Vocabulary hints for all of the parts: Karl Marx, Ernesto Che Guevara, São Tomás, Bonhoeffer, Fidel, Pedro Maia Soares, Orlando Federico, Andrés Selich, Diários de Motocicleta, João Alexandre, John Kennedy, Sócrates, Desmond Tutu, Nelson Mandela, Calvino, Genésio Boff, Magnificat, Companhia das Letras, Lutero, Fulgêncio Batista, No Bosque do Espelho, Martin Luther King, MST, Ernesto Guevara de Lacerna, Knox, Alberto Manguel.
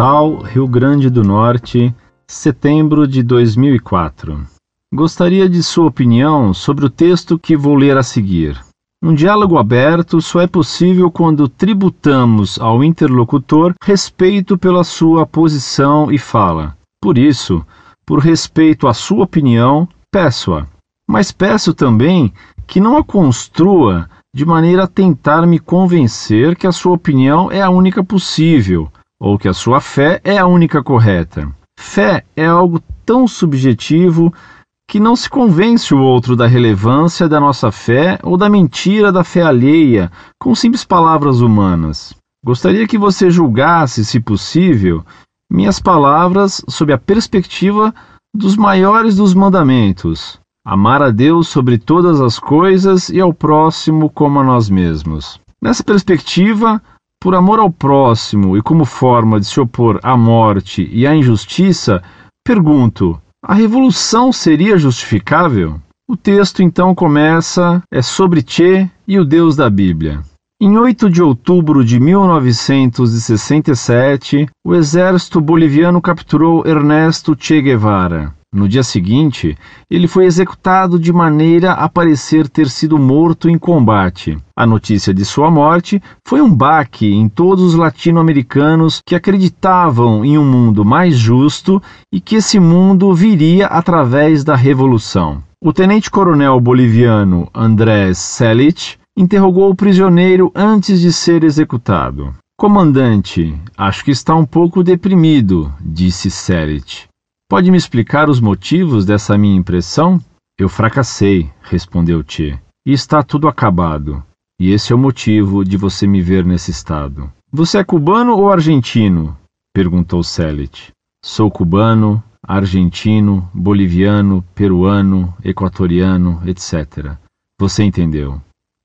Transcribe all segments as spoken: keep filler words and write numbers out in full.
Natal, Rio Grande do Norte, setembro de dois mil e quatro. Gostaria de sua opinião sobre o texto que vou ler a seguir. Um diálogo aberto só é possível quando tributamos ao interlocutor respeito pela sua posição e fala. Por isso, por respeito à sua opinião, peço-a. Mas peço também que não a construa de maneira a tentar me convencer que a sua opinião é a única possível ou que a sua fé é a única correta. Fé é algo tão subjetivo que não se convence o outro da relevância da nossa fé ou da mentira da fé alheia com simples palavras humanas. Gostaria que você julgasse, se possível, minhas palavras sob a perspectiva dos maiores dos mandamentos: amar a Deus sobre todas as coisas e ao próximo como a nós mesmos. Nessa perspectiva, por amor ao próximo e como forma de se opor à morte e à injustiça, pergunto: a revolução seria justificável? O texto então começa, é sobre Che e o Deus da Bíblia. Em oito de outubro de mil novecentos e sessenta e sete, o exército boliviano capturou Ernesto Che Guevara. No dia seguinte, ele foi executado de maneira a parecer ter sido morto em combate. A notícia de sua morte foi um baque em todos os latino-americanos que acreditavam em um mundo mais justo e que esse mundo viria através da revolução. O tenente-coronel boliviano Andrés Selich interrogou o prisioneiro antes de ser executado. "Comandante, acho que está um pouco deprimido", disse Selich. "Pode me explicar os motivos dessa minha impressão?" "Eu fracassei", respondeu Che, "e está tudo acabado. E esse é o motivo de você me ver nesse estado." "Você é cubano ou argentino?", perguntou Selich. "Sou cubano, argentino, boliviano, peruano, equatoriano, etcétera. Você entendeu."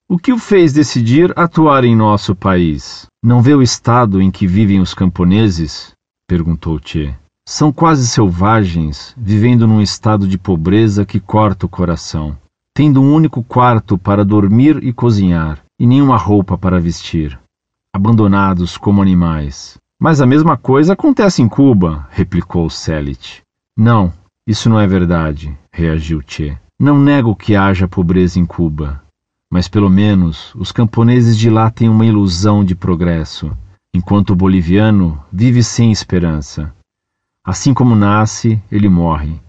"O que o fez decidir atuar em nosso país? Não vê o estado em que vivem os camponeses?", perguntou Che. "São quase selvagens, vivendo num estado de pobreza que corta o coração, tendo um único quarto para dormir e cozinhar, e nenhuma roupa para vestir, abandonados como animais." "Mas a mesma coisa acontece em Cuba", replicou Selich. "Não, isso não é verdade", reagiu Che. "Não nego que haja pobreza em Cuba, mas pelo menos os camponeses de lá têm uma ilusão de progresso, enquanto o boliviano vive sem esperança. Assim como nasce, ele morre,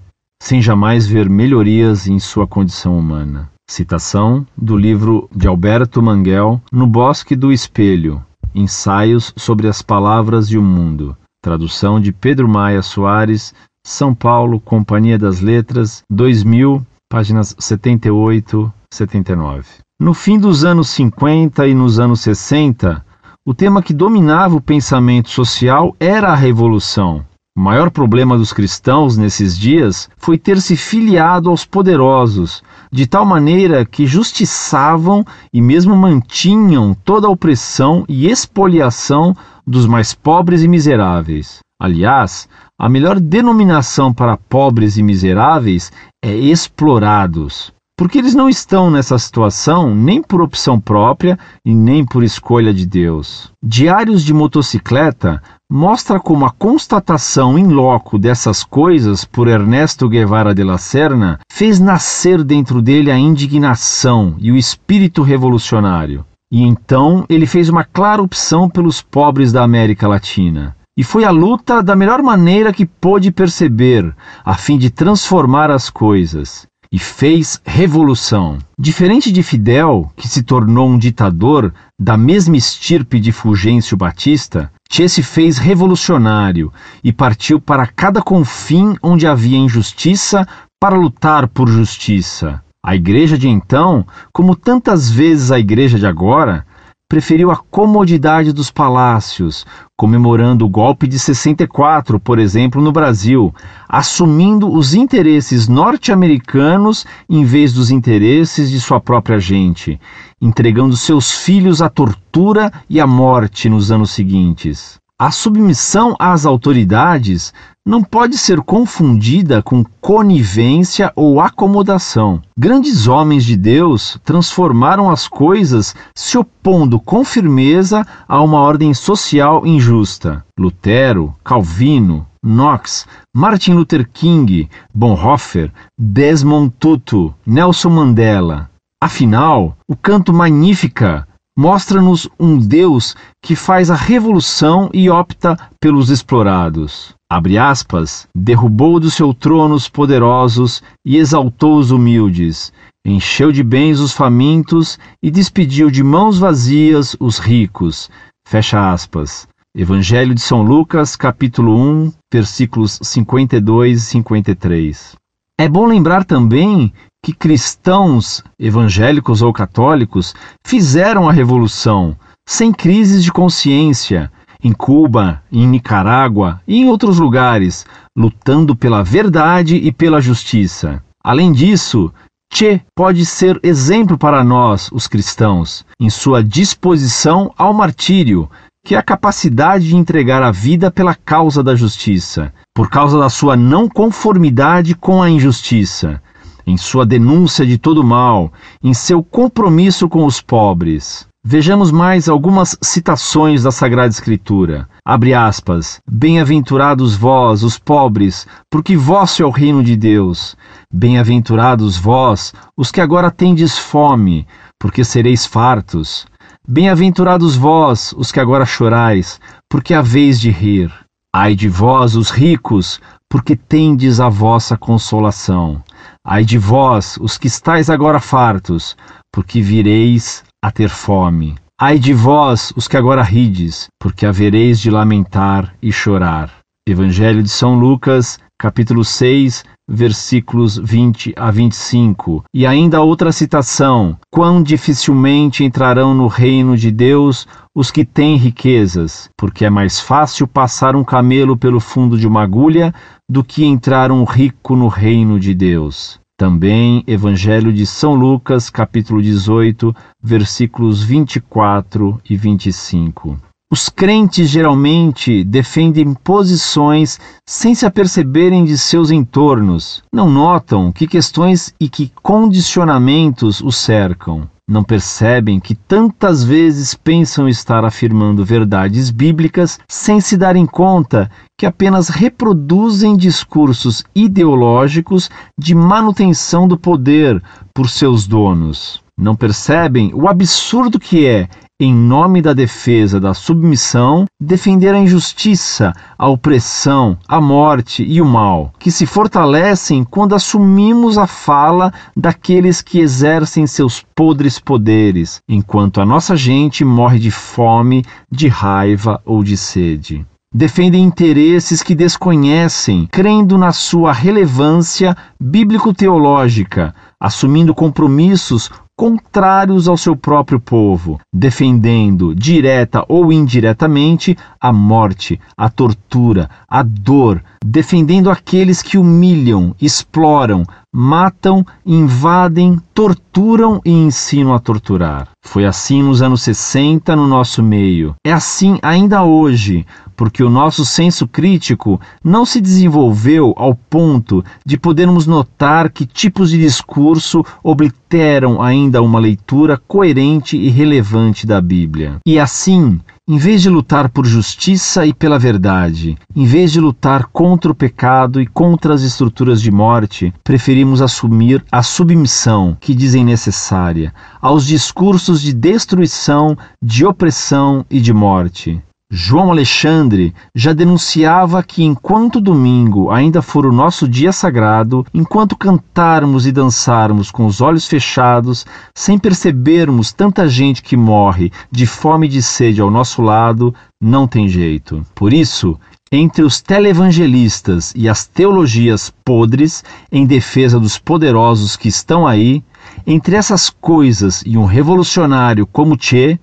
sem jamais ver melhorias em sua condição humana." Citação do livro de Alberto Manguel, No Bosque do Espelho, Ensaios sobre as Palavras e o Mundo. Tradução de Pedro Maia Soares, São Paulo, Companhia das Letras, dois mil, páginas setenta e oito, setenta e nove. No fim dos anos cinquenta e nos anos sessenta, o tema que dominava o pensamento social era a revolução. O maior problema dos cristãos nesses dias foi ter se filiado aos poderosos, de tal maneira que justiçavam e mesmo mantinham toda a opressão e expoliação dos mais pobres e miseráveis. Aliás, a melhor denominação para pobres e miseráveis é explorados, porque eles não estão nessa situação nem por opção própria e nem por escolha de Deus. Diários de Motocicleta mostra como a constatação in loco dessas coisas por Ernesto Guevara de Lacerna fez nascer dentro dele a indignação e o espírito revolucionário. E então ele fez uma clara opção pelos pobres da América Latina. E foi a luta da melhor maneira que pôde perceber, a fim de transformar as coisas. E fez revolução. Diferente de Fidel, que se tornou um ditador da mesma estirpe de Fulgêncio Batista, Che se fez revolucionário e partiu para cada confim onde havia injustiça para lutar por justiça. A igreja de então, como tantas vezes a igreja de agora, preferiu a comodidade dos palácios, comemorando o golpe de sessenta e quatro, por exemplo, no Brasil, assumindo os interesses norte-americanos em vez dos interesses de sua própria gente, entregando seus filhos à tortura e à morte nos anos seguintes. A submissão às autoridades não pode ser confundida com conivência ou acomodação. Grandes homens de Deus transformaram as coisas se opondo com firmeza a uma ordem social injusta. Lutero, Calvino, Knox, Martin Luther King, Bonhoeffer, Desmond Tutu, Nelson Mandela. Afinal, o canto Magnificat mostra-nos um Deus que faz a revolução e opta pelos explorados. Abre aspas, derrubou do seu trono os poderosos e exaltou os humildes, encheu de bens os famintos e despediu de mãos vazias os ricos. Fecha aspas. Evangelho de São Lucas, capítulo um, versículos cinquenta e dois e cinquenta e três. É bom lembrar também que cristãos, evangélicos ou católicos, fizeram a revolução, sem crises de consciência, em Cuba, em Nicarágua e em outros lugares, lutando pela verdade e pela justiça. Além disso, Che pode ser exemplo para nós, os cristãos, em sua disposição ao martírio, que é a capacidade de entregar a vida pela causa da justiça, por causa da sua não conformidade com a injustiça, em sua denúncia de todo mal, em seu compromisso com os pobres. Vejamos mais algumas citações da Sagrada Escritura. Abre aspas. Bem-aventurados vós, os pobres, porque vosso é o reino de Deus. Bem-aventurados vós, os que agora tendes fome, porque sereis fartos. Bem-aventurados vós, os que agora chorais, porque haveis de rir. Ai de vós, os ricos, porque tendes a vossa consolação. Ai de vós, os que estáis agora fartos, porque vireis a ter fome. Ai de vós, os que agora rides, porque havereis de lamentar e chorar. Evangelho de São Lucas, capítulo seis, versículos vinte a vinte e cinco. E ainda outra citação. Quão dificilmente entrarão no reino de Deus os que têm riquezas, porque é mais fácil passar um camelo pelo fundo de uma agulha do que entrar um rico no reino de Deus. Também, Evangelho de São Lucas, capítulo dezoito, versículos vinte e quatro e vinte e cinco. Os crentes geralmente defendem posições sem se aperceberem de seus entornos. Não notam que questões e que condicionamentos os cercam. Não percebem que tantas vezes pensam estar afirmando verdades bíblicas sem se darem conta que apenas reproduzem discursos ideológicos de manutenção do poder por seus donos. Não percebem o absurdo que é, em nome da defesa da submissão, defender a injustiça, a opressão, a morte e o mal, que se fortalecem quando assumimos a fala daqueles que exercem seus podres poderes, enquanto a nossa gente morre de fome, de raiva ou de sede. Defendem interesses que desconhecem, crendo na sua relevância bíblico-teológica, assumindo compromissos contrários ao seu próprio povo, defendendo, direta ou indiretamente, a morte, a tortura, a dor, defendendo aqueles que humilham, exploram, matam, invadem, torturam e ensinam a torturar. Foi assim nos anos sessenta no nosso meio. É assim ainda hoje, porque o nosso senso crítico não se desenvolveu ao ponto de podermos notar que tipos de discurso obliteram ainda uma leitura coerente e relevante da Bíblia. E assim, em vez de lutar por justiça e pela verdade, em vez de lutar contra o pecado e contra as estruturas de morte, preferimos assumir a submissão que dizem necessária aos discursos de destruição, de opressão e de morte. João Alexandre já denunciava que enquanto domingo ainda for o nosso dia sagrado, enquanto cantarmos e dançarmos com os olhos fechados, sem percebermos tanta gente que morre de fome e de sede ao nosso lado, não tem jeito. Por isso, entre os televangelistas e as teologias podres em defesa dos poderosos que estão aí, entre essas coisas e um revolucionário como Che,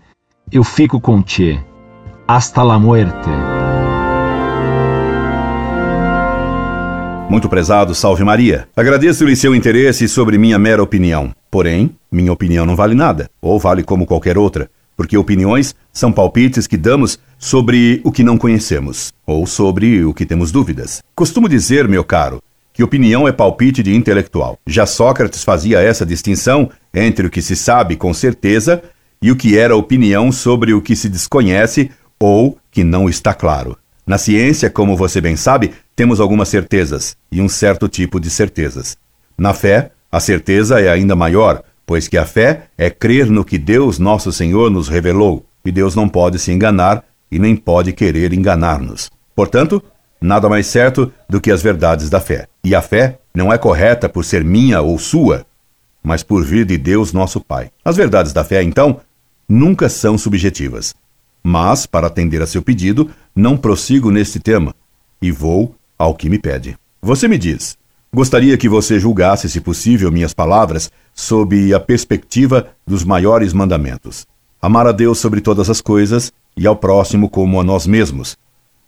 eu fico com Che. Hasta la muerte. Muito prezado, salve Maria. Agradeço-lhe seu interesse sobre minha mera opinião. Porém, minha opinião não vale nada, ou vale como qualquer outra. porque opiniões são palpites que damos sobre o que não conhecemos, ou sobre o que temos dúvidas. Costumo dizer, meu caro, que opinião é palpite de intelectual. Já Sócrates fazia essa distinção entre o que se sabe com certeza e o que era opinião sobre o que se desconhece ou que não está claro. Na ciência, como você bem sabe, temos algumas certezas e um certo tipo de certezas. Na fé, a certeza é ainda maior, pois que a fé é crer no que Deus nosso Senhor nos revelou, e Deus não pode se enganar e nem pode querer enganar-nos. Portanto, nada mais certo do que as verdades da fé. E a fé não é correta por ser minha ou sua, mas por vir de Deus nosso Pai. As verdades da fé, então, nunca são subjetivas. Mas, para atender a seu pedido, não prossigo neste tema e vou ao que me pede. Você me diz: gostaria que você julgasse, se possível, minhas palavras sob a perspectiva dos maiores mandamentos. Amar a Deus sobre todas as coisas e ao próximo como a nós mesmos.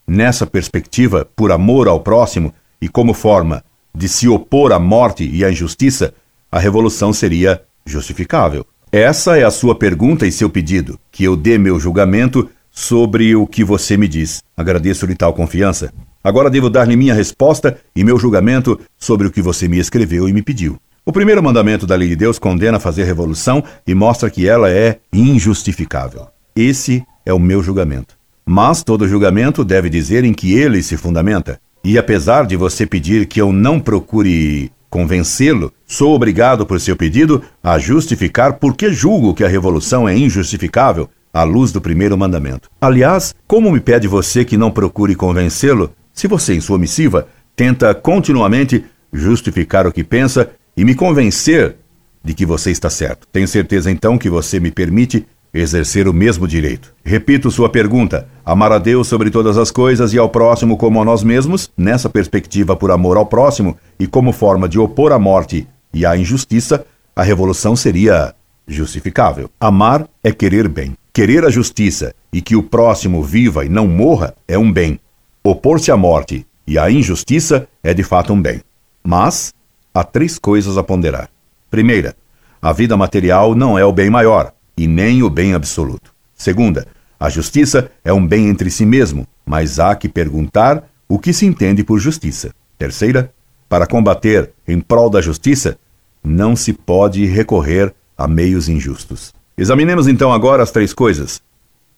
Nessa perspectiva, por amor ao próximo e como forma de se opor à morte e à injustiça, a revolução seria justificável. Essa é a sua pergunta e seu pedido, que eu dê meu julgamento sobre o que você me diz. Agradeço-lhe tal confiança. Agora devo dar-lhe minha resposta e meu julgamento sobre o que você me escreveu e me pediu. O primeiro mandamento da lei de Deus condena a fazer revolução e mostra que ela é injustificável. Esse é o meu julgamento. Mas todo julgamento deve dizer em que ele se fundamenta. E apesar de você pedir que eu não procure convencê-lo, sou obrigado por seu pedido a justificar porque julgo que a revolução é injustificável à luz do primeiro mandamento. Aliás, como me pede você que não procure convencê-lo, se você, em sua missiva, tenta continuamente justificar o que pensa e me convencer de que você está certo? Tenho certeza, então, que você me permite exercer o mesmo direito. Repito sua pergunta: amar a Deus sobre todas as coisas e ao próximo como a nós mesmos, nessa perspectiva por amor ao próximo e como forma de opor à morte e à injustiça, a revolução seria justificável. Amar é querer bem. Querer a justiça e que o próximo viva e não morra é um bem. Opor-se à morte e à injustiça é de fato um bem. Mas há três coisas a ponderar. Primeira, a vida material não é o bem maior e nem o bem absoluto. Segunda, a justiça é um bem entre si mesmo, mas há que perguntar o que se entende por justiça. Terceira, para combater em prol da justiça, não se pode recorrer a meios injustos. Examinemos então agora as três coisas.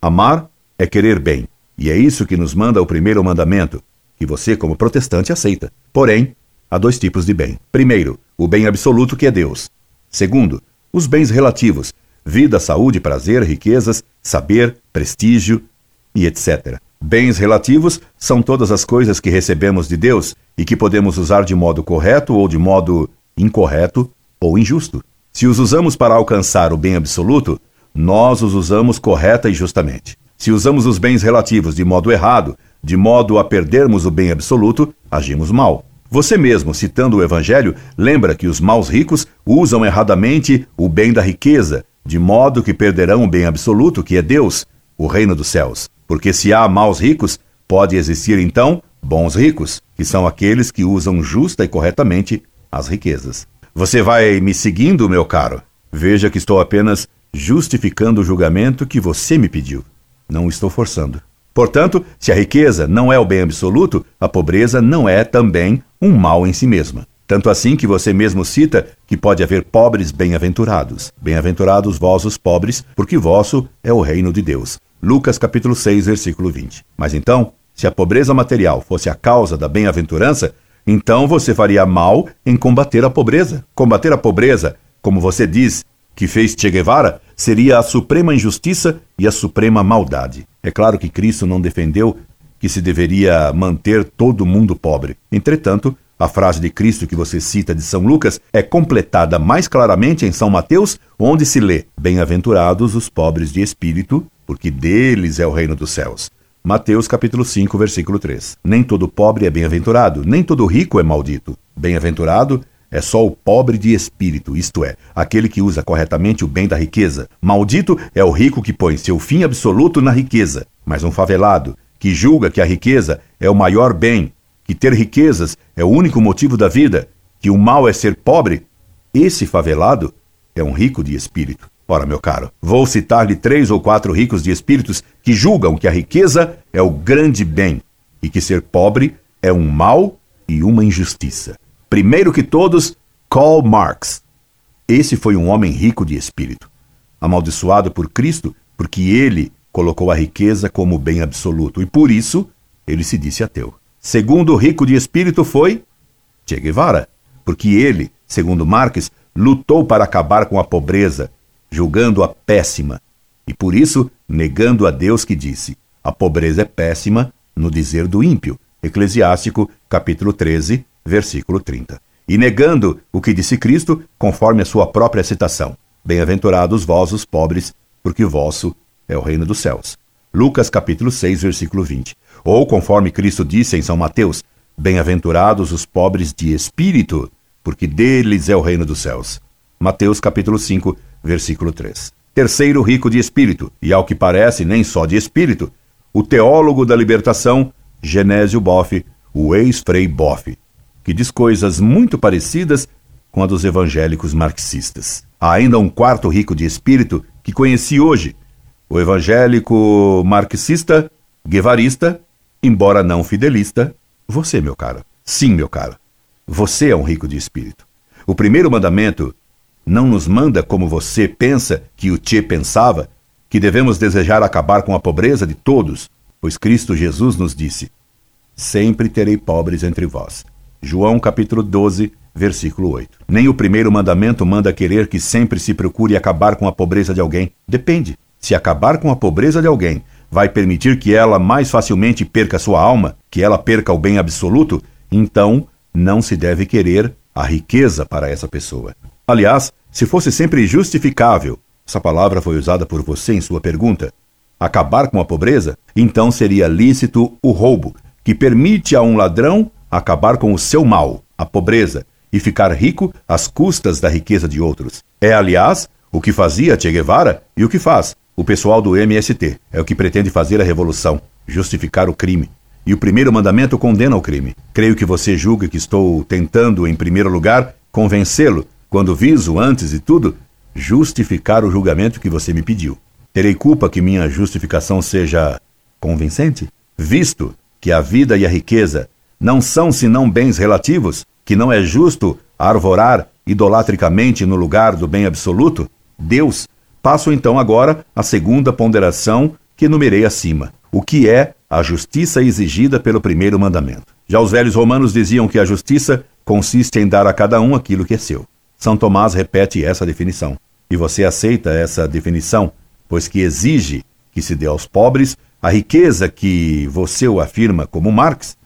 Amar é querer bem, e é isso que nos manda o primeiro mandamento, que você, como protestante, aceita. Porém, há dois tipos de bem. Primeiro, o bem absoluto, que é Deus. Segundo, os bens relativos: vida, saúde, prazer, riquezas, saber, prestígio e etcétera. Bens relativos são todas as coisas que recebemos de Deus e que podemos usar de modo correto ou de modo incorreto ou injusto. Se os usamos para alcançar o bem absoluto, nós os usamos correta e justamente. Se usamos os bens relativos de modo errado, de modo a perdermos o bem absoluto, agimos mal. Você mesmo, citando o Evangelho, lembra que os maus ricos usam erradamente o bem da riqueza, de modo que perderão o bem absoluto, que é Deus, o reino dos céus. Porque se há maus ricos, pode existir então bons ricos, que são aqueles que usam justa e corretamente as riquezas. Você vai me seguindo, meu caro? Veja que estou apenas justificando o julgamento que você me pediu. Não estou forçando. Portanto, se a riqueza não é o bem absoluto, a pobreza não é também um mal em si mesma. Tanto assim que você mesmo cita que pode haver pobres bem-aventurados. Bem-aventurados vós os pobres, porque vosso é o reino de Deus. Lucas capítulo seis, versículo vinte. Mas então, se a pobreza material fosse a causa da bem-aventurança, então você faria mal em combater a pobreza. Combater a pobreza, como você diz que fez Che Guevara, seria a suprema injustiça e a suprema maldade. É claro que Cristo não defendeu que se deveria manter todo mundo pobre. Entretanto, a frase de Cristo que você cita de São Lucas é completada mais claramente em São Mateus, onde se lê: bem-aventurados os pobres de espírito, porque deles é o reino dos céus. Mateus capítulo cinco, versículo três. Nem todo pobre é bem-aventurado, nem todo rico é maldito. Bem-aventurado é só o pobre de espírito, isto é, aquele que usa corretamente o bem da riqueza. Maldito é o rico que põe seu fim absoluto na riqueza. Mas um favelado que julga que a riqueza é o maior bem, que ter riquezas é o único motivo da vida, que o mal é ser pobre, esse favelado é um rico de espírito. Ora, meu caro, vou citar-lhe três ou quatro ricos de espíritos que julgam que a riqueza é o grande bem e que ser pobre é um mal e uma injustiça. Primeiro que todos, Karl Marx. Esse foi um homem rico de espírito, amaldiçoado por Cristo, porque ele colocou a riqueza como bem absoluto e, por isso, ele se disse ateu. Segundo rico de espírito foi Che Guevara, porque ele, segundo Marx, lutou para acabar com a pobreza, julgando-a péssima, e por isso negando a Deus que disse: a pobreza é péssima no dizer do ímpio, Eclesiástico, capítulo treze, versículo trinta. E negando o que disse Cristo, conforme a sua própria citação: bem-aventurados vós os pobres, porque vosso é o reino dos céus. Lucas capítulo seis, versículo vinte. Ou, conforme Cristo disse em São Mateus: bem-aventurados os pobres de espírito, porque deles é o reino dos céus. Mateus capítulo cinco, versículo três. Terceiro rico de espírito, e ao que parece nem só de espírito, o teólogo da libertação, Genésio Boff, o ex-frei Boff, que diz coisas muito parecidas com a dos evangélicos marxistas. Há ainda um quarto rico de espírito que conheci hoje, o evangélico marxista, guevarista, embora não fidelista, você, meu caro. Sim, meu caro, você é um rico de espírito. O primeiro mandamento não nos manda, como você pensa que o Che pensava, que devemos desejar acabar com a pobreza de todos, pois Cristo Jesus nos disse: sempre terei pobres entre vós. João capítulo doze, versículo oito. Nem o primeiro mandamento manda querer que sempre se procure acabar com a pobreza de alguém. Depende. Se acabar com a pobreza de alguém vai permitir que ela mais facilmente perca sua alma, que ela perca o bem absoluto, então não se deve querer a riqueza para essa pessoa. Aliás, se fosse sempre justificável, essa palavra foi usada por você em sua pergunta, acabar com a pobreza, então seria lícito o roubo, que permite a um ladrão acabar com o seu mal, a pobreza, e ficar rico às custas da riqueza de outros. É, aliás, o que fazia Che Guevara e o que faz o pessoal do M S T. É o que pretende fazer a revolução, justificar o crime. E o primeiro mandamento condena o crime. Creio que você julga que estou tentando, em primeiro lugar, convencê-lo, quando viso, antes de tudo, justificar o julgamento que você me pediu. Terei culpa que minha justificação seja convincente? Visto que a vida e a riqueza não são senão bens relativos, que não é justo arvorar idolatricamente no lugar do bem absoluto, Deus, passo então agora à segunda ponderação que enumerei acima, o que é a justiça exigida pelo primeiro mandamento. Já os velhos romanos diziam que a justiça consiste em dar a cada um aquilo que é seu. São Tomás repete essa definição. E você aceita essa definição, pois que exige que se dê aos pobres a riqueza que, você o afirma como Marx,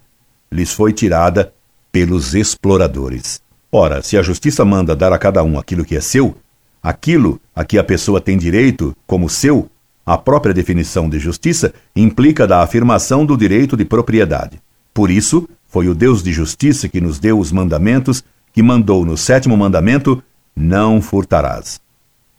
lhes foi tirada pelos exploradores. Ora, se a justiça manda dar a cada um aquilo que é seu, aquilo a que a pessoa tem direito como seu, a própria definição de justiça implica da afirmação do direito de propriedade. Por isso, foi o Deus de justiça que nos deu os mandamentos, que mandou no sétimo mandamento: não furtarás.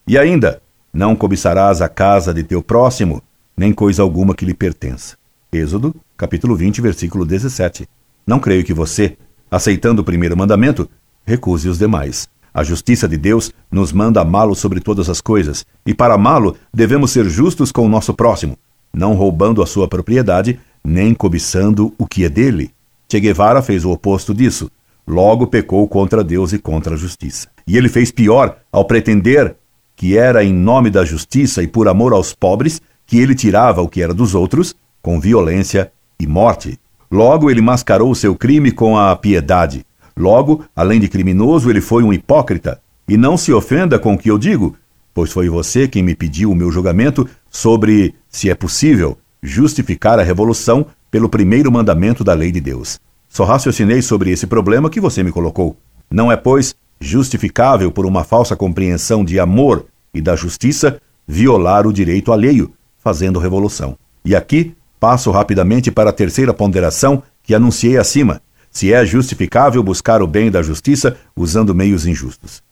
E ainda, não cobiçarás a casa de teu próximo, nem coisa alguma que lhe pertença. Êxodo, capítulo vinte, versículo dezessete. Não creio que você, aceitando o primeiro mandamento, recuse os demais. A justiça de Deus nos manda amá-lo sobre todas as coisas, e para amá-lo devemos ser justos com o nosso próximo, não roubando a sua propriedade, nem cobiçando o que é dele. Che Guevara fez o oposto disso, logo pecou contra Deus e contra a justiça. E ele fez pior ao pretender que era em nome da justiça e por amor aos pobres que ele tirava o que era dos outros, com violência e morte. Logo ele mascarou o seu crime com a piedade. Logo, além de criminoso, ele foi um hipócrita. E não se ofenda com o que eu digo, pois foi você quem me pediu o meu julgamento sobre, se é possível, justificar a revolução pelo primeiro mandamento da lei de Deus. Só raciocinei sobre esse problema que você me colocou. Não é, pois, justificável por uma falsa compreensão de amor e da justiça violar o direito alheio, fazendo revolução. E aqui passo rapidamente para a terceira ponderação que anunciei acima. Se é justificável buscar o bem da justiça usando meios injustos?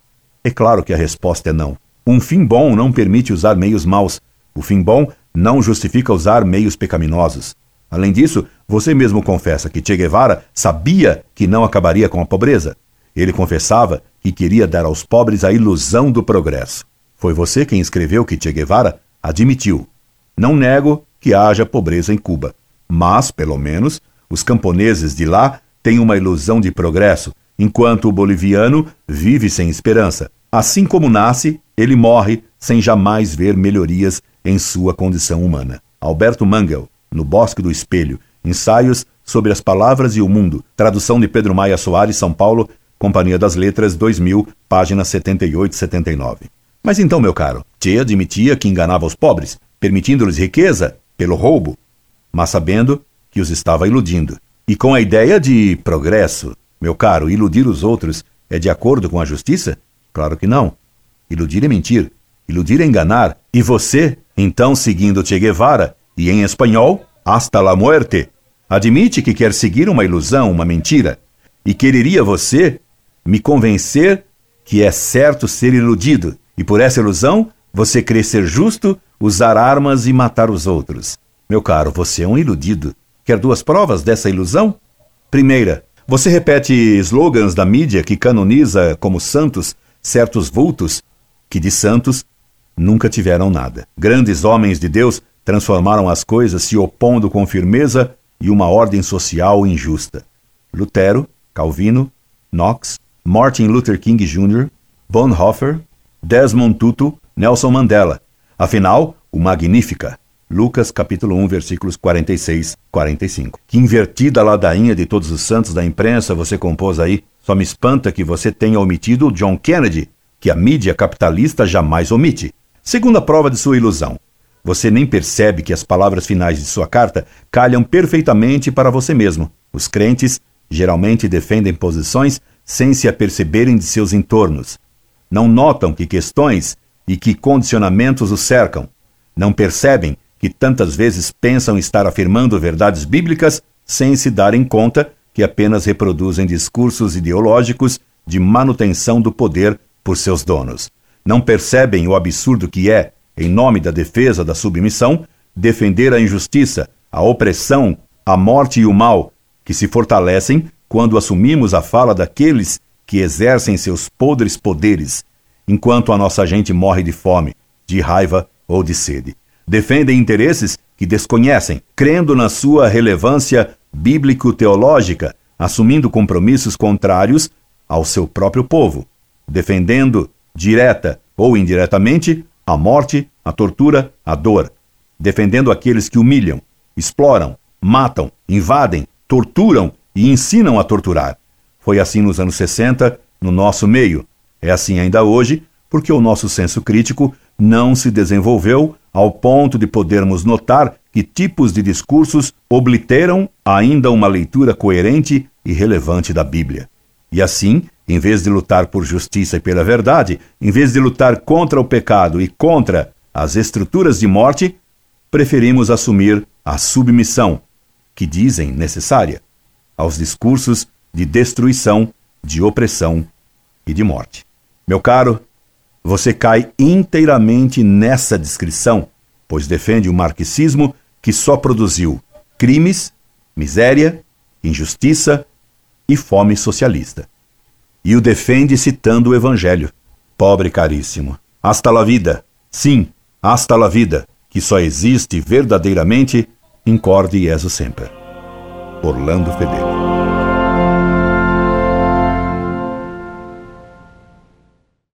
É claro que a resposta é não. Um fim bom não permite usar meios maus. O fim bom não justifica usar meios pecaminosos. Além disso, você mesmo confessa que Che Guevara sabia que não acabaria com a pobreza. Ele confessava que queria dar aos pobres a ilusão do progresso. Foi você quem escreveu que Che Guevara admitiu: não nego que haja pobreza em Cuba, mas, pelo menos, os camponeses de lá têm uma ilusão de progresso, enquanto o boliviano vive sem esperança. Assim como nasce, ele morre sem jamais ver melhorias em sua condição humana. Alberto Manguel, No Bosque do Espelho, Ensaios sobre as Palavras e o Mundo, tradução de Pedro Maia Soares, São Paulo, Companhia das Letras, dois mil, páginas setenta e oito e setenta e nove. Mas então, meu caro, Che admitia que enganava os pobres, permitindo-lhes riqueza pelo roubo, mas sabendo que os estava iludindo. E com a ideia de progresso, meu caro, iludir os outros é de acordo com a justiça? Claro que não. Iludir é mentir. Iludir é enganar. E você, então, seguindo Che Guevara, e em espanhol, hasta la muerte, admite que quer seguir uma ilusão, uma mentira. E quereria você me convencer que é certo ser iludido, e por essa ilusão você crê ser justo usar armas e matar os outros. Meu caro, você é um iludido. Quer duas provas dessa ilusão? Primeira, você repete slogans da mídia que canoniza como santos certos vultos que de santos nunca tiveram nada. Grandes homens de Deus transformaram as coisas se opondo com firmeza e uma ordem social injusta. Lutero, Calvino, Knox, Martin Luther King Júnior, Bonhoeffer, Desmond Tutu, Nelson Mandela. Afinal, o Magnificat, Lucas capítulo um, versículos quarenta e seis, quarenta e cinco. Que invertida ladainha de todos os santos da imprensa você compôs aí. Só me espanta que você tenha omitido o John Kennedy, que a mídia capitalista jamais omite. Segunda prova de sua ilusão: você nem percebe que as palavras finais de sua carta calham perfeitamente para você mesmo. Os crentes geralmente defendem posições sem se aperceberem de seus entornos. Não notam que questões e que condicionamentos os cercam. Não percebem que tantas vezes pensam estar afirmando verdades bíblicas sem se darem conta que apenas reproduzem discursos ideológicos de manutenção do poder por seus donos. Não percebem o absurdo que é, em nome da defesa da submissão, defender a injustiça, a opressão, a morte e o mal, que se fortalecem quando assumimos a fala daqueles que exercem seus podres poderes, enquanto a nossa gente morre de fome, de raiva ou de sede. Defendem interesses que desconhecem, crendo na sua relevância bíblico-teológica, assumindo compromissos contrários ao seu próprio povo, defendendo, direta ou indiretamente, a morte, a tortura, a dor, defendendo aqueles que humilham, exploram, matam, invadem, torturam e ensinam a torturar. Foi assim nos anos sessenta, no nosso meio. É assim ainda hoje, porque o nosso senso crítico não se desenvolveu ao ponto de podermos notar que tipos de discursos obliteram ainda uma leitura coerente e relevante da Bíblia. E assim, em vez de lutar por justiça e pela verdade, em vez de lutar contra o pecado e contra as estruturas de morte, preferimos assumir a submissão, que dizem necessária, aos discursos de destruição, de opressão e de morte. Meu caro, você cai inteiramente nessa descrição, pois defende o marxismo que só produziu crimes, miséria, injustiça e fome socialista. E o defende citando o Evangelho. Pobre caríssimo. Hasta la vida. Sim, hasta la vida, que só existe verdadeiramente, incorde e exo sempre. Orlando Federico.